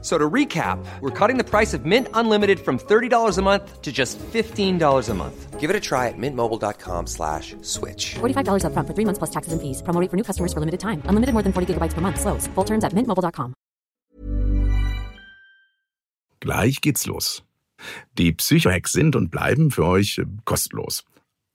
So to recap, we're cutting the price of Mint Unlimited from $30 a month to just $15 a month. Give it a try at mintmobile.com/switch. $45 up front for 3 months plus taxes and fees. Promo rate for new customers for limited time. Unlimited more than 40 Gigabytes per month. Slows full terms at mintmobile.com. Gleich geht's los. Die Psycho-Hacks sind und bleiben für euch kostenlos.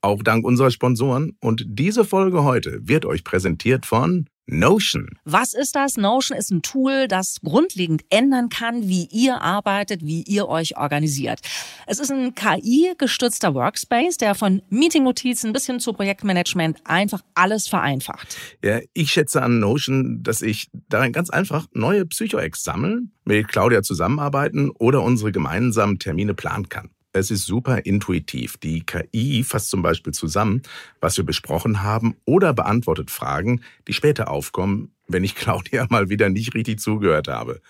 Auch dank unserer Sponsoren. Und diese Folge heute wird euch präsentiert von Notion. Was ist das? Notion ist ein Tool, das grundlegend ändern kann, wie ihr arbeitet, wie ihr euch organisiert. Es ist ein KI-gestützter Workspace, der von Meeting-Notizen bis hin zu Projektmanagement einfach alles vereinfacht. Ja, ich schätze an Notion, dass ich darin ganz einfach neue Psycho-Hacks sammeln, mit Claudia zusammenarbeiten oder unsere gemeinsamen Termine planen kann. Es ist super intuitiv. Die KI fasst zum Beispiel zusammen, was wir besprochen haben oder beantwortet Fragen, die später aufkommen, wenn ich Claudia mal wieder nicht richtig zugehört habe.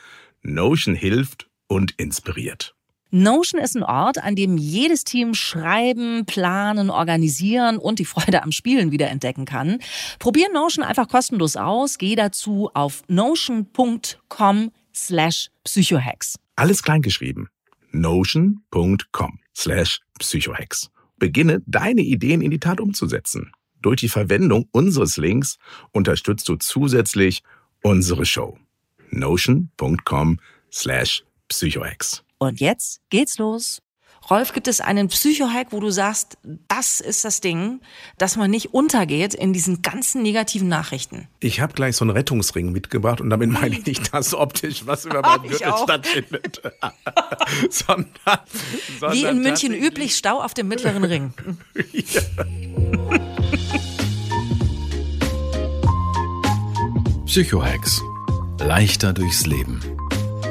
Notion hilft und inspiriert. Notion ist ein Ort, an dem jedes Team schreiben, planen, organisieren und die Freude am Spielen wiederentdecken kann. Probier Notion einfach kostenlos aus. Geh dazu auf notion.com/psychohacks. Alles kleingeschrieben. Notion.com/psychohacks. Beginne, deine Ideen in die Tat umzusetzen. Durch die Verwendung unseres Links unterstützt du zusätzlich unsere Show. Notion.com/psychohacks. Und jetzt geht's los. Rolf, gibt es einen Psycho-Hack, wo du sagst, das ist das Ding, dass man nicht untergeht in diesen ganzen negativen Nachrichten? Ich habe gleich so einen Rettungsring mitgebracht und damit meine ich nicht das optisch, was über meinem Gürtel stattfindet. sondern wie in München üblich, Stau auf dem mittleren Ring. Ja. Psycho-Hacks. Leichter durchs Leben.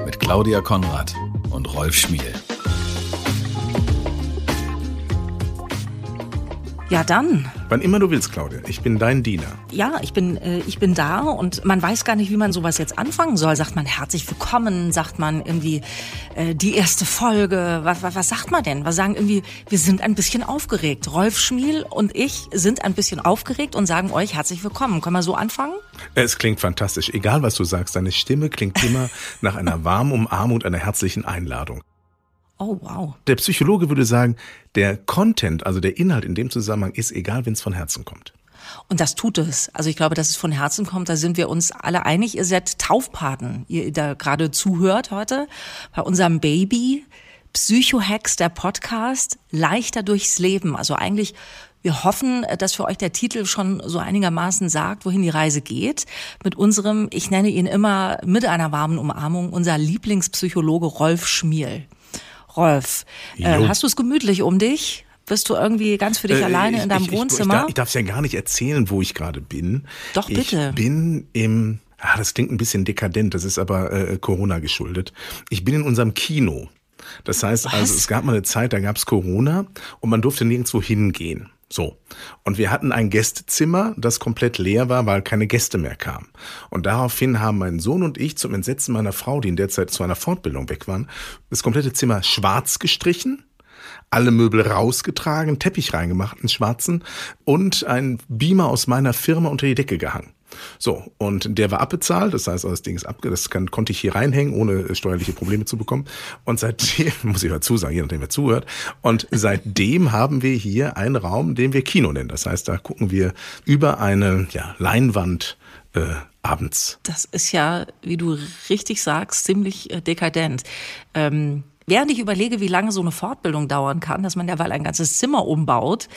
Mit Claudia Konrad und Rolf Schmiel. Ja, dann. Wann immer du willst, Claudia. Ich bin dein Diener. Ja, ich bin da und man weiß gar nicht, wie man sowas jetzt anfangen soll. Sagt man herzlich willkommen, sagt man irgendwie die erste Folge. Was sagt man denn? Was sagen irgendwie, wir sind ein bisschen aufgeregt. Rolf Schmiel und ich sind ein bisschen aufgeregt und sagen euch herzlich willkommen. Können wir so anfangen? Es klingt fantastisch. Egal, was du sagst, deine Stimme klingt immer nach einer warmen Umarmung und einer herzlichen Einladung. Oh, wow. Der Psychologe würde sagen, der Content, also der Inhalt in dem Zusammenhang ist egal, wenn es von Herzen kommt. Und das tut es. Also ich glaube, dass es von Herzen kommt, da sind wir uns alle einig. Ihr seid Taufpaten, ihr da gerade zuhört heute bei unserem Baby. Psycho-Hacks, der Podcast, leichter durchs Leben. Also eigentlich, wir hoffen, dass für euch der Titel schon so einigermaßen sagt, wohin die Reise geht. Mit unserem, ich nenne ihn immer mit einer warmen Umarmung, unser Lieblingspsychologe Rolf Schmiel. Rolf, hast du es gemütlich um dich? Bist du irgendwie ganz für dich alleine in deinem Wohnzimmer? Ich darf es ja gar nicht erzählen, wo ich gerade bin. Doch, bitte. Ich bin im, das klingt ein bisschen dekadent, das ist aber Corona geschuldet. Ich bin in unserem Kino. Das heißt, also, es gab mal eine Zeit, da gab es Corona und man durfte nirgendwo hingehen. So. Und wir hatten ein Gästezimmer, das komplett leer war, weil keine Gäste mehr kamen. Und daraufhin haben mein Sohn und ich zum Entsetzen meiner Frau, die in der Zeit zu einer Fortbildung weg waren, das komplette Zimmer schwarz gestrichen, alle Möbel rausgetragen, Teppich reingemacht, einen schwarzen und einen Beamer aus meiner Firma unter die Decke gehangen. So, und der war abbezahlt, das heißt, das Ding ist konnte ich hier reinhängen, ohne steuerliche Probleme zu bekommen. Und seitdem, muss ich dazu sagen, je nachdem wer zuhört, und seitdem haben wir hier einen Raum, den wir Kino nennen. Das heißt, da gucken wir über eine Leinwand abends. Das ist ja, wie du richtig sagst, ziemlich dekadent. Während ich überlege, wie lange so eine Fortbildung dauern kann, dass man derweil ein ganzes Zimmer umbaut,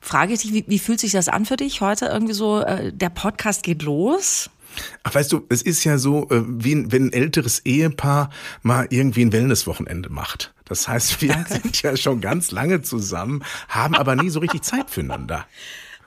frage ich dich, wie fühlt sich das an für dich heute? Irgendwie so, der Podcast geht los? Ach, weißt du, es ist ja so, wie wenn ein älteres Ehepaar mal irgendwie ein Wellnesswochenende macht. Das heißt, wir sind ja schon ganz lange zusammen, haben aber nie so richtig Zeit füreinander.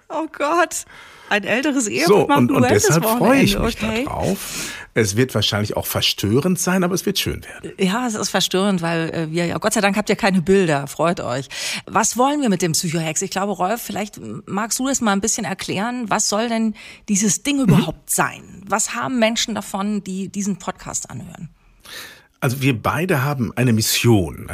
Oh Gott. Ein älteres Ehepaar macht ein duettes Wochenende. So, und deshalb freue ich mich darauf. Es wird wahrscheinlich auch verstörend sein, aber es wird schön werden. Ja, es ist verstörend, weil wir ja, Gott sei Dank habt ihr keine Bilder, freut euch. Was wollen wir mit dem Psycho-Hacks? Ich glaube, Rolf, vielleicht magst du das mal ein bisschen erklären. Was soll denn dieses Ding überhaupt sein? Was haben Menschen davon, die diesen Podcast anhören? Also wir beide haben eine Mission,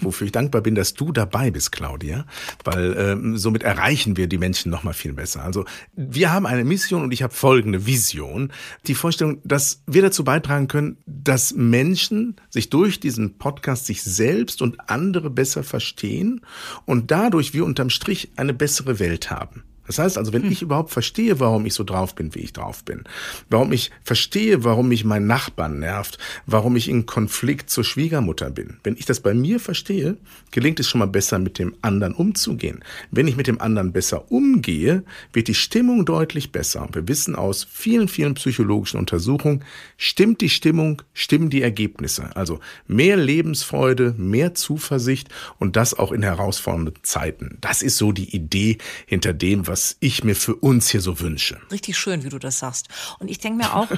wofür ich dankbar bin, dass du dabei bist, Claudia, weil somit erreichen wir die Menschen noch mal viel besser. Also wir haben eine Mission und ich habe folgende Vision, die Vorstellung, dass wir dazu beitragen können, dass Menschen sich durch diesen Podcast sich selbst und andere besser verstehen und dadurch wir unterm Strich eine bessere Welt haben. Das heißt also, wenn ich überhaupt verstehe, warum ich so drauf bin, wie ich drauf bin, warum ich verstehe, warum mich mein Nachbar nervt, warum ich in Konflikt zur Schwiegermutter bin, wenn ich das bei mir verstehe, gelingt es schon mal besser, mit dem anderen umzugehen. Wenn ich mit dem anderen besser umgehe, wird die Stimmung deutlich besser. Und wir wissen aus vielen, vielen psychologischen Untersuchungen, stimmt die Stimmung, stimmen die Ergebnisse. Also mehr Lebensfreude, mehr Zuversicht und das auch in herausfordernden Zeiten. Das ist so die Idee hinter dem, was ich mir für uns hier so wünsche. Richtig schön, wie du das sagst. Und ich denke mir auch,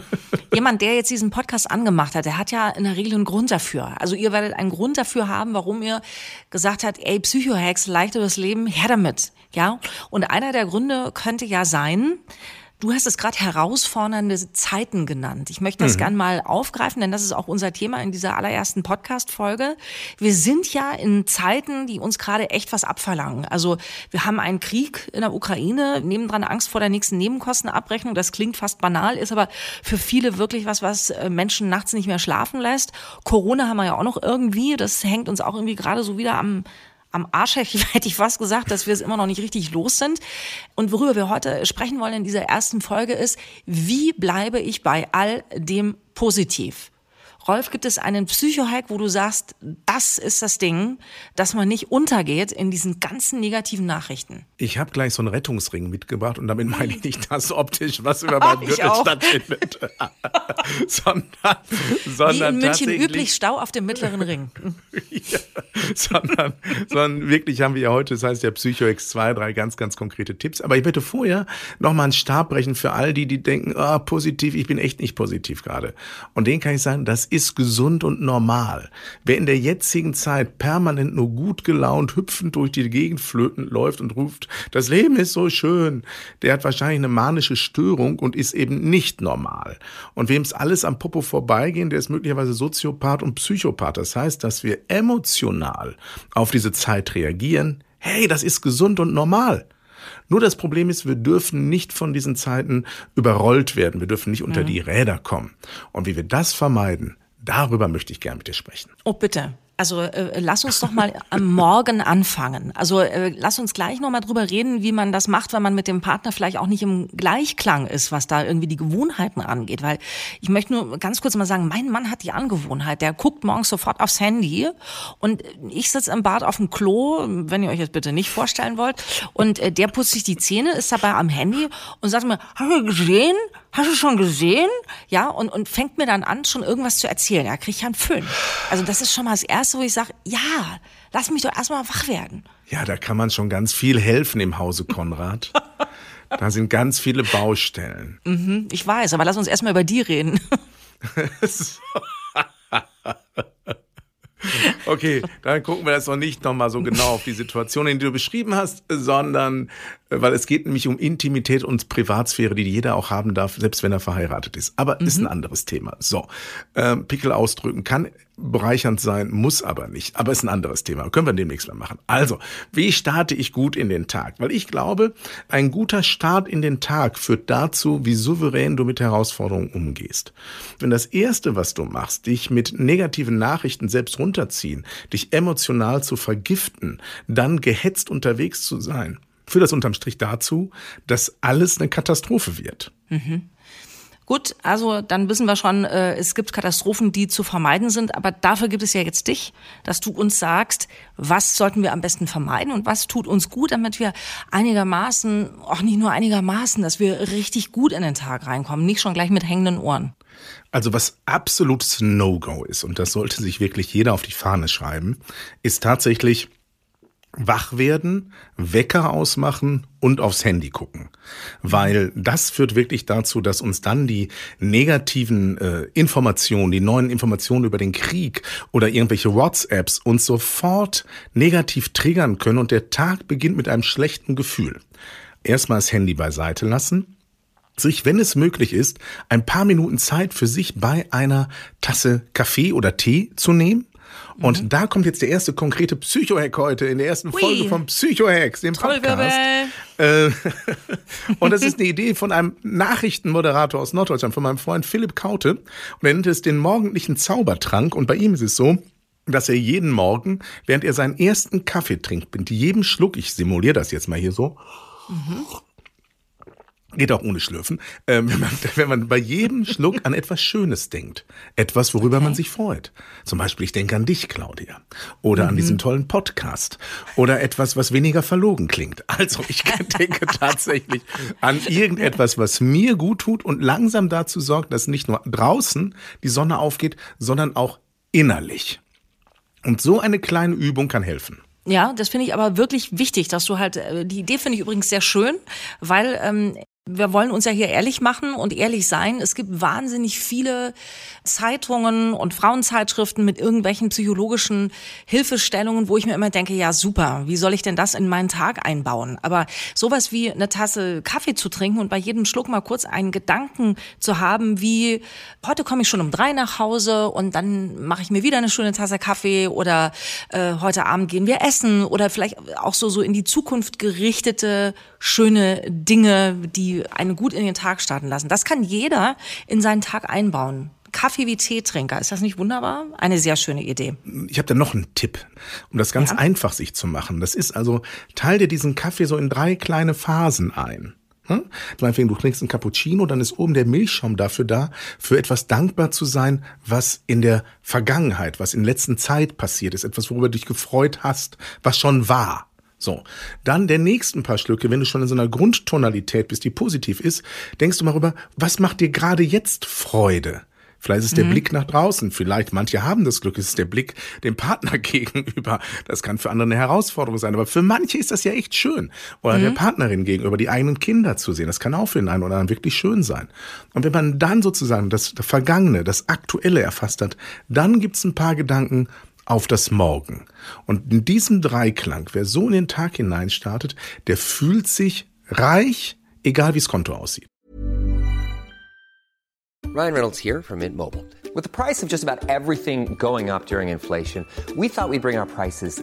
jemand, der jetzt diesen Podcast angemacht hat, der hat ja in der Regel einen Grund dafür. Also ihr werdet einen Grund dafür haben, warum ihr gesagt habt, ey, Psycho-Hacks, leichteres Leben, her damit. Ja? Und einer der Gründe könnte ja sein, du hast es gerade herausfordernde Zeiten genannt. Ich möchte das gerne mal aufgreifen, denn das ist auch unser Thema in dieser allerersten Podcast-Folge. Wir sind ja in Zeiten, die uns gerade echt was abverlangen. Also wir haben einen Krieg in der Ukraine, nebendran Angst vor der nächsten Nebenkostenabrechnung. Das klingt fast banal, ist aber für viele wirklich was Menschen nachts nicht mehr schlafen lässt. Corona haben wir ja auch noch irgendwie. Das hängt uns auch irgendwie gerade so wieder am Arsch, hätte ich fast gesagt, dass wir es immer noch nicht richtig los sind. Und worüber wir heute sprechen wollen in dieser ersten Folge ist, wie bleibe ich bei all dem positiv? Rolf, gibt es einen Psycho-Hack, wo du sagst, das ist das Ding, dass man nicht untergeht in diesen ganzen negativen Nachrichten? Ich habe gleich so einen Rettungsring mitgebracht und damit meine ich nicht das optisch, was über meinem Gürtel stattfindet, sondern wie in München üblich, Stau auf dem mittleren Ring. Ja, sondern wirklich haben wir ja heute, das heißt ja Psycho-Hacks 2, 3 ganz, ganz konkrete Tipps. Aber ich bitte vorher nochmal einen Stab brechen für all die, die denken, positiv, ich bin echt nicht positiv gerade. Und denen kann ich sagen, das ist gesund und normal. Wer in der jetzigen Zeit permanent nur gut gelaunt, hüpfend durch die Gegend flötend läuft und ruft, das Leben ist so schön, der hat wahrscheinlich eine manische Störung und ist eben nicht normal. Und wem es alles am Popo vorbeigehen, der ist möglicherweise Soziopath und Psychopath. Das heißt, dass wir emotional auf diese Zeit reagieren. Hey, das ist gesund und normal. Nur das Problem ist, wir dürfen nicht von diesen Zeiten überrollt werden. Wir dürfen nicht unter die Räder kommen. Und wie wir das vermeiden, darüber möchte ich gerne mit dir sprechen. Oh, bitte. Also lass uns doch mal am Morgen anfangen. Also lass uns gleich noch mal drüber reden, wie man das macht, wenn man mit dem Partner vielleicht auch nicht im Gleichklang ist, was da irgendwie die Gewohnheiten angeht. Weil ich möchte nur ganz kurz mal sagen, mein Mann hat die Angewohnheit, der guckt morgens sofort aufs Handy und ich sitze im Bad auf dem Klo, wenn ihr euch jetzt bitte nicht vorstellen wollt, und der putzt sich die Zähne, ist dabei am Handy und sagt mir, hast du schon gesehen? Ja, und fängt mir dann an, schon irgendwas zu erzählen. Da kriege ich ja einen Föhn. Also das ist schon mal das Erste, wo ich sage, ja, lass mich doch erstmal wach werden. Ja, da kann man schon ganz viel helfen im Hause Konrad. Da sind ganz viele Baustellen. Ich weiß, aber lass uns erstmal über die reden. Okay, dann gucken wir das noch nicht nochmal so genau auf die Situation, die du beschrieben hast, sondern, weil es geht nämlich um Intimität und Privatsphäre, die jeder auch haben darf, selbst wenn er verheiratet ist. Aber ist ein anderes Thema. So, Pickel ausdrücken kann bereichernd sein, muss aber nicht. Aber ist ein anderes Thema. Können wir demnächst mal machen. Also, wie starte ich gut in den Tag? Weil ich glaube, ein guter Start in den Tag führt dazu, wie souverän du mit Herausforderungen umgehst. Wenn das Erste, was du machst, dich mit negativen Nachrichten selbst runterziehen, dich emotional zu vergiften, dann gehetzt unterwegs zu sein, führt das unterm Strich dazu, dass alles eine Katastrophe wird. Gut, also dann wissen wir schon, es gibt Katastrophen, die zu vermeiden sind, aber dafür gibt es ja jetzt dich, dass du uns sagst, was sollten wir am besten vermeiden und was tut uns gut, damit wir einigermaßen, auch nicht nur einigermaßen, dass wir richtig gut in den Tag reinkommen, nicht schon gleich mit hängenden Ohren. Also was absolutes No-Go ist, und das sollte sich wirklich jeder auf die Fahne schreiben, ist tatsächlich wach werden, Wecker ausmachen und aufs Handy gucken. Weil das führt wirklich dazu, dass uns dann die negativen Informationen, die neuen Informationen über den Krieg oder irgendwelche WhatsApps uns sofort negativ triggern können und der Tag beginnt mit einem schlechten Gefühl. Erstmal das Handy beiseite lassen, sich, wenn es möglich ist, ein paar Minuten Zeit für sich bei einer Tasse Kaffee oder Tee zu nehmen. Und da kommt jetzt der erste konkrete Psycho-Hack heute in der ersten Folge von Psycho-Hacks, dem Podcast. Und das ist eine Idee von einem Nachrichtenmoderator aus Norddeutschland, von meinem Freund Philipp Kaute. Und er nennt es den morgendlichen Zaubertrank. Und bei ihm ist es so, dass er jeden Morgen, während er seinen ersten Kaffee trinkt, mit jedem Schluck, ich simuliere das jetzt mal hier so, geht auch ohne Schlürfen, wenn man bei jedem Schluck an etwas Schönes denkt. Etwas, worüber man sich freut. Zum Beispiel, ich denke an dich, Claudia. Oder an diesen tollen Podcast. Oder etwas, was weniger verlogen klingt. Also ich denke tatsächlich an irgendetwas, was mir gut tut und langsam dazu sorgt, dass nicht nur draußen die Sonne aufgeht, sondern auch innerlich. Und so eine kleine Übung kann helfen. Ja, das finde ich aber wirklich wichtig, dass du halt, die Idee finde ich übrigens sehr schön, weil wir wollen uns ja hier ehrlich machen und ehrlich sein. Es gibt wahnsinnig viele Zeitungen und Frauenzeitschriften mit irgendwelchen psychologischen Hilfestellungen, wo ich mir immer denke, ja super, wie soll ich denn das in meinen Tag einbauen? Aber sowas wie eine Tasse Kaffee zu trinken und bei jedem Schluck mal kurz einen Gedanken zu haben, wie heute komme ich schon um 3 nach Hause und dann mache ich mir wieder eine schöne Tasse Kaffee oder heute Abend gehen wir essen oder vielleicht auch so in die Zukunft gerichtete, schöne Dinge, die einen gut in den Tag starten lassen. Das kann jeder in seinen Tag einbauen. Kaffee wie Teetrinker, ist das nicht wunderbar? Eine sehr schöne Idee. Ich habe da noch einen Tipp, um das ganz einfach sich zu machen. Das ist also, teil dir diesen Kaffee so in 3 kleine Phasen ein. Meinetwegen, du trinkst einen Cappuccino, dann ist oben der Milchschaum dafür da, für etwas dankbar zu sein, was in der Vergangenheit, was in letzter Zeit passiert ist, etwas, worüber du dich gefreut hast, was schon war. So, dann der nächsten paar Schlücke, wenn du schon in so einer Grundtonalität bist, die positiv ist, denkst du mal rüber, was macht dir gerade jetzt Freude? Vielleicht ist es der Blick nach draußen, vielleicht, manche haben das Glück, es ist der Blick dem Partner gegenüber. Das kann für andere eine Herausforderung sein, aber für manche ist das ja echt schön. Oder der Partnerin gegenüber, die eigenen Kinder zu sehen, das kann auch für den einen oder anderen wirklich schön sein. Und wenn man dann sozusagen das Vergangene, das Aktuelle erfasst hat, dann gibt's ein paar Gedanken auf das Morgen. Und in diesem Dreiklang, wer so in den Tag hinein startet, der fühlt sich reich, egal wie das Konto aussieht. Ryan Reynolds here from Mint Mobile. With the price of just about everything going up during inflation, we thought we'd bring our prices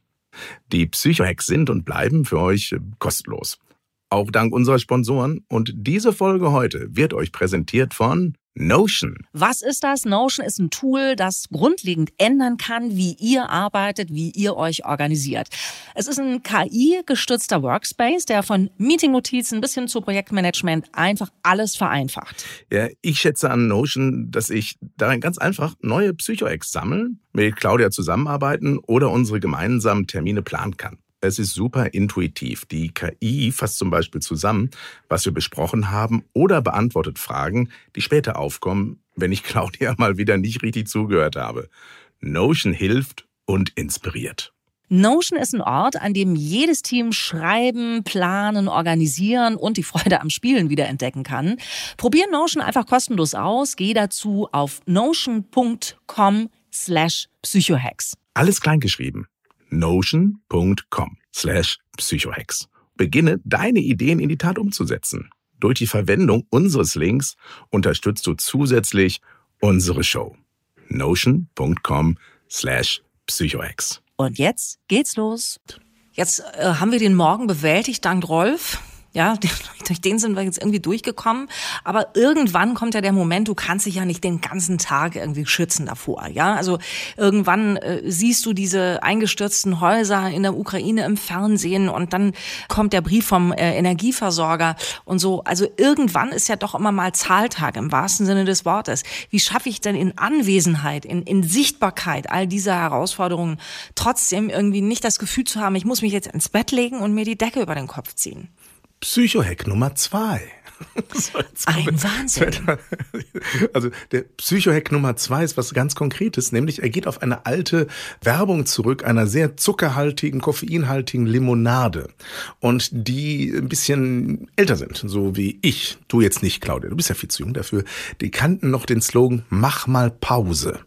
Die Psycho-Hacks sind und bleiben für euch kostenlos. Auch dank unserer Sponsoren. Und diese Folge heute wird euch präsentiert von Notion. Was ist das? Notion ist ein Tool, das grundlegend ändern kann, wie ihr arbeitet, wie ihr euch organisiert. Es ist ein KI-gestützter Workspace, der von Meeting-Notizen bis hin zu Projektmanagement einfach alles vereinfacht. Ja, ich schätze an Notion, dass ich darin ganz einfach neue Psycho-Hacks sammeln, mit Claudia zusammenarbeiten oder unsere gemeinsamen Termine planen kann. Es ist super intuitiv. Die KI fasst zum Beispiel zusammen, was wir besprochen haben oder beantwortet Fragen, die später aufkommen, wenn ich Claudia mal wieder nicht richtig zugehört habe. Notion hilft und inspiriert. Notion ist ein Ort, an dem jedes Team schreiben, planen, organisieren und die Freude am Spielen wiederentdecken kann. Probier Notion einfach kostenlos aus. Geh dazu auf notion.com/psychohacks. Alles kleingeschrieben. Notion.com/psychohacks. Beginne, deine Ideen in die Tat umzusetzen. Durch die Verwendung unseres Links unterstützt du zusätzlich unsere Show. Notion.com/psychohacks. Und jetzt geht's los. Jetzt haben wir den Morgen bewältigt, dank Rolf. Ja, durch den sind wir jetzt irgendwie durchgekommen. Aber irgendwann kommt ja der Moment, du kannst dich ja nicht den ganzen Tag irgendwie schützen davor. Ja, also irgendwann siehst du diese eingestürzten Häuser in der Ukraine im Fernsehen und dann kommt der Brief vom Energieversorger und so. Also irgendwann ist ja doch immer mal Zahltag im wahrsten Sinne des Wortes. Wie schaffe ich denn in Anwesenheit, in Sichtbarkeit all dieser Herausforderungen trotzdem irgendwie nicht das Gefühl zu haben, ich muss mich jetzt ins Bett legen und mir die Decke über den Kopf ziehen? Psycho-Hack Nummer 2. Ein Wahnsinn. Also der Psycho-Hack Nummer 2 ist was ganz Konkretes, nämlich er geht auf eine alte Werbung zurück, einer sehr zuckerhaltigen, koffeinhaltigen Limonade. Und die ein bisschen älter sind, so wie ich. Du jetzt nicht, Claudia, du bist ja viel zu jung dafür. Die kannten noch den Slogan, mach mal Pause.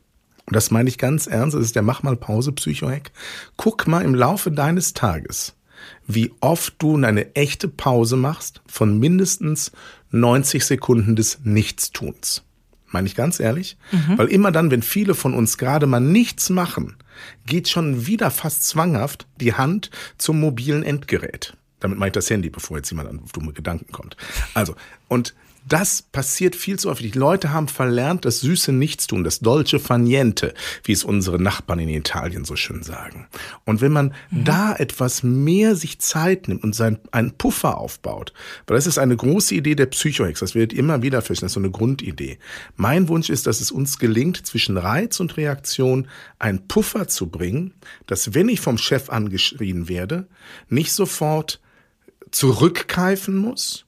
Und das meine ich ganz ernst, das ist der Mach mal Pause Psycho-Hack. Guck mal im Laufe deines Tages, wie oft du eine echte Pause machst von mindestens 90 Sekunden des Nichtstuns. Meine ich ganz ehrlich? Mhm. Weil immer dann, wenn viele von uns gerade mal nichts machen, geht schon wieder fast zwanghaft die Hand zum mobilen Endgerät. Damit meine ich das Handy, bevor jetzt jemand an dumme Gedanken kommt. Also, und das passiert viel zu oft. Die Leute haben verlernt, das süße Nichtstun, das dolce far niente, wie es unsere Nachbarn in Italien so schön sagen. Und wenn man da etwas mehr sich Zeit nimmt und einen Puffer aufbaut, weil das ist eine große Idee der Psycho-Hacks, das wird immer wieder feststellen, das ist so eine Grundidee. Mein Wunsch ist, dass es uns gelingt, zwischen Reiz und Reaktion einen Puffer zu bringen, dass, wenn ich vom Chef angeschrien werde, nicht sofort zurückgreifen muss,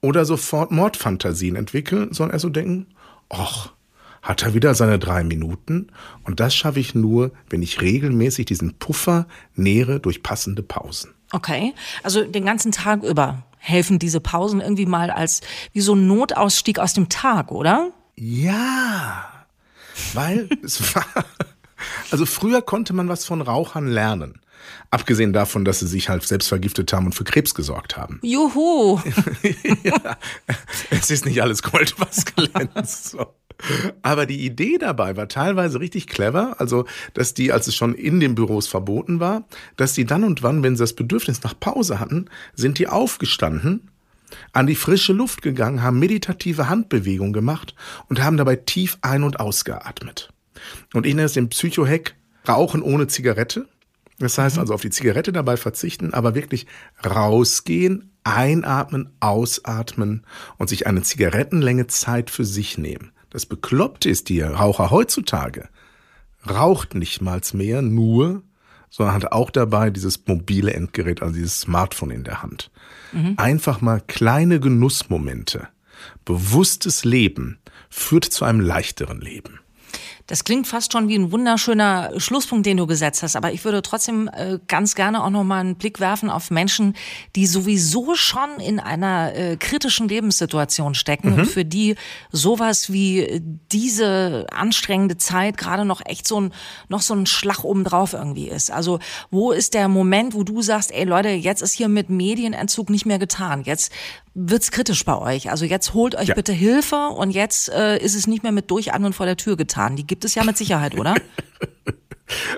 oder sofort Mordfantasien entwickeln, sondern erst so denken, ach, hat er wieder seine 3 Minuten? Und das schaffe ich nur, wenn ich regelmäßig diesen Puffer nähere durch passende Pausen. Okay, also den ganzen Tag über helfen diese Pausen irgendwie mal als wie so ein Notausstieg aus dem Tag, oder? Ja, weil es war... Also früher konnte man was von Rauchern lernen. Abgesehen davon, dass sie sich halt selbst vergiftet haben und für Krebs gesorgt haben. Juhu! Ja, es ist nicht alles Gold, was glänzt. So. Aber die Idee dabei war teilweise richtig clever, also dass die, als es schon in den Büros verboten war, dass die dann und wann, wenn sie das Bedürfnis nach Pause hatten, sind die aufgestanden, an die frische Luft gegangen, haben meditative Handbewegungen gemacht und haben dabei tief ein- und ausgeatmet. Und ich nenne es den Psycho-Hack Rauchen ohne Zigarette. Das heißt also auf die Zigarette dabei verzichten, aber wirklich rausgehen, einatmen, ausatmen und sich eine Zigarettenlänge Zeit für sich nehmen. Das Bekloppte ist, die Raucher heutzutage raucht nicht mal mehr, sondern hat auch dabei dieses mobile Endgerät, also dieses Smartphone in der Hand. Mhm. Einfach mal kleine Genussmomente. Bewusstes Leben führt zu einem leichteren Leben. Das klingt fast schon wie ein wunderschöner Schlusspunkt, den du gesetzt hast. Aber ich würde trotzdem ganz gerne auch nochmal einen Blick werfen auf Menschen, die sowieso schon in einer kritischen Lebenssituation stecken und für die sowas wie diese anstrengende Zeit gerade noch echt so ein Schlag obendrauf irgendwie ist. Also wo ist der Moment, wo du sagst, ey Leute, jetzt ist hier mit Medienentzug nicht mehr getan. Jetzt wird's kritisch bei euch. Also jetzt holt euch bitte Hilfe und jetzt ist es nicht mehr mit Durchatmen vor der Tür getan. Die gibt es ja mit Sicherheit, oder?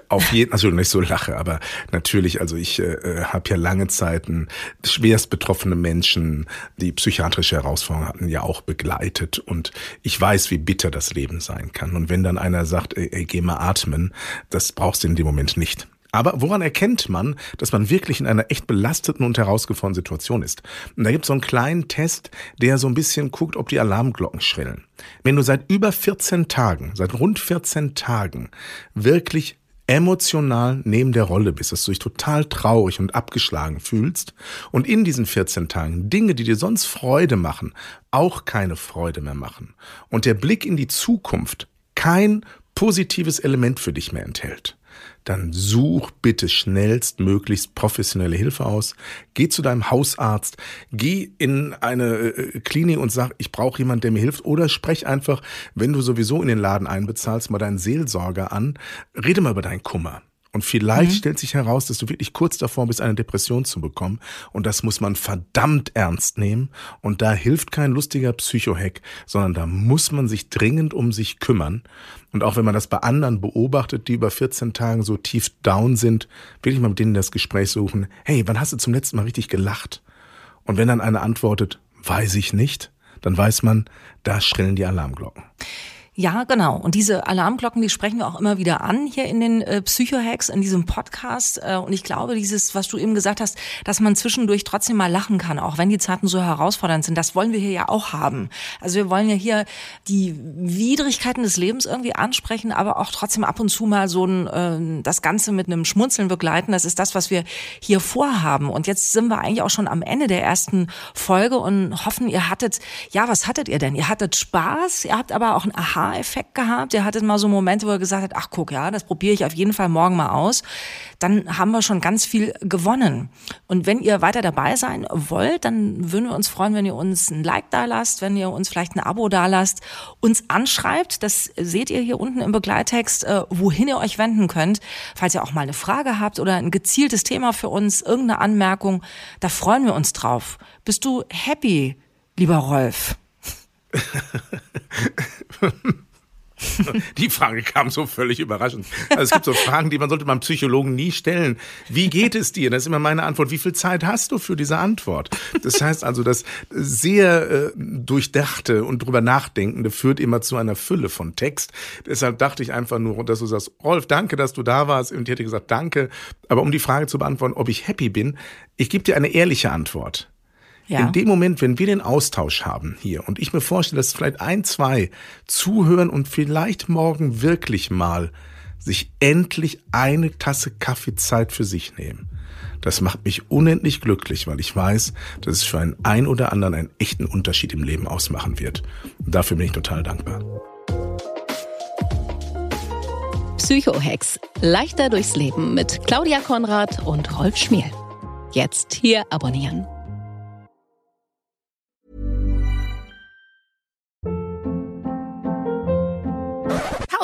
Auf jeden Fall, also nicht so lache, aber natürlich, also ich habe ja lange Zeiten schwerst betroffene Menschen, die psychiatrische Herausforderungen hatten, ja auch begleitet und ich weiß, wie bitter das Leben sein kann. Und wenn dann einer sagt, ey, geh mal atmen, das brauchst du in dem Moment nicht. Aber woran erkennt man, dass man wirklich in einer echt belasteten und herausgeforderten Situation ist? Und da gibt es so einen kleinen Test, der so ein bisschen guckt, ob die Alarmglocken schrillen. Wenn du seit rund 14 Tagen wirklich emotional neben der Rolle bist, dass du dich total traurig und abgeschlagen fühlst und in diesen 14 Tagen Dinge, die dir sonst Freude machen, auch keine Freude mehr machen und der Blick in die Zukunft kein positives Element für dich mehr enthält, dann such bitte schnellstmöglichst professionelle Hilfe aus. Geh zu deinem Hausarzt, geh in eine Klinik und sag, ich brauche jemanden, der mir hilft. Oder sprech einfach, wenn du sowieso in den Laden einbezahlst, mal deinen Seelsorger an. Rede mal über deinen Kummer. Und vielleicht stellt sich heraus, dass du wirklich kurz davor bist, eine Depression zu bekommen. Und das muss man verdammt ernst nehmen. Und da hilft kein lustiger Psycho-Hack, sondern da muss man sich dringend um sich kümmern. Und auch wenn man das bei anderen beobachtet, die über 14 Tagen so tief down sind, will ich mal mit denen das Gespräch suchen. Hey, wann hast du zum letzten Mal richtig gelacht? Und wenn dann einer antwortet, weiß ich nicht, dann weiß man, da schrillen die Alarmglocken. Ja, genau. Und diese Alarmglocken, die sprechen wir auch immer wieder an hier in den Psycho-Hacks, in diesem Podcast. Und ich glaube, dieses, was du eben gesagt hast, dass man zwischendurch trotzdem mal lachen kann, auch wenn die Zeiten so herausfordernd sind, das wollen wir hier ja auch haben. Also wir wollen ja hier die Widrigkeiten des Lebens irgendwie ansprechen, aber auch trotzdem ab und zu mal so ein das Ganze mit einem Schmunzeln begleiten. Das ist das, was wir hier vorhaben. Und jetzt sind wir eigentlich auch schon am Ende der ersten Folge und hoffen, ihr hattet, ja, was hattet ihr denn? Ihr hattet Spaß, ihr habt aber auch ein Aha-Effekt gehabt. Ihr hattet mal so Momente, wo ihr gesagt habt, ach guck, ja, das probiere ich auf jeden Fall morgen mal aus. Dann haben wir schon ganz viel gewonnen. Und wenn ihr weiter dabei sein wollt, dann würden wir uns freuen, wenn ihr uns ein Like da lasst, wenn ihr uns vielleicht ein Abo da lasst, uns anschreibt. Das seht ihr hier unten im Begleittext, wohin ihr euch wenden könnt. Falls ihr auch mal eine Frage habt oder ein gezieltes Thema für uns, irgendeine Anmerkung, da freuen wir uns drauf. Bist du happy, lieber Rolf? Die Frage kam so völlig überraschend. Also es gibt so Fragen, die man sollte beim Psychologen nie stellen. Wie geht es dir? Das ist immer meine Antwort. Wie viel Zeit hast du für diese Antwort? Das heißt also, das sehr durchdachte und drüber nachdenkende führt immer zu einer Fülle von Text. Deshalb dachte ich einfach nur, dass du sagst, Rolf, danke, dass du da warst. Und ich hätte gesagt, danke. Aber um die Frage zu beantworten, ob ich happy bin, ich gebe dir eine ehrliche Antwort. Ja. In dem Moment, wenn wir den Austausch haben hier und ich mir vorstelle, dass vielleicht 1, 2 zuhören und vielleicht morgen wirklich mal sich endlich eine Tasse Kaffee Zeit für sich nehmen, das macht mich unendlich glücklich, weil ich weiß, dass es für einen oder anderen einen echten Unterschied im Leben ausmachen wird. Und dafür bin ich total dankbar. Psycho-Hacks. Leichter durchs Leben mit Claudia Konrad und Rolf Schmiel. Jetzt hier abonnieren.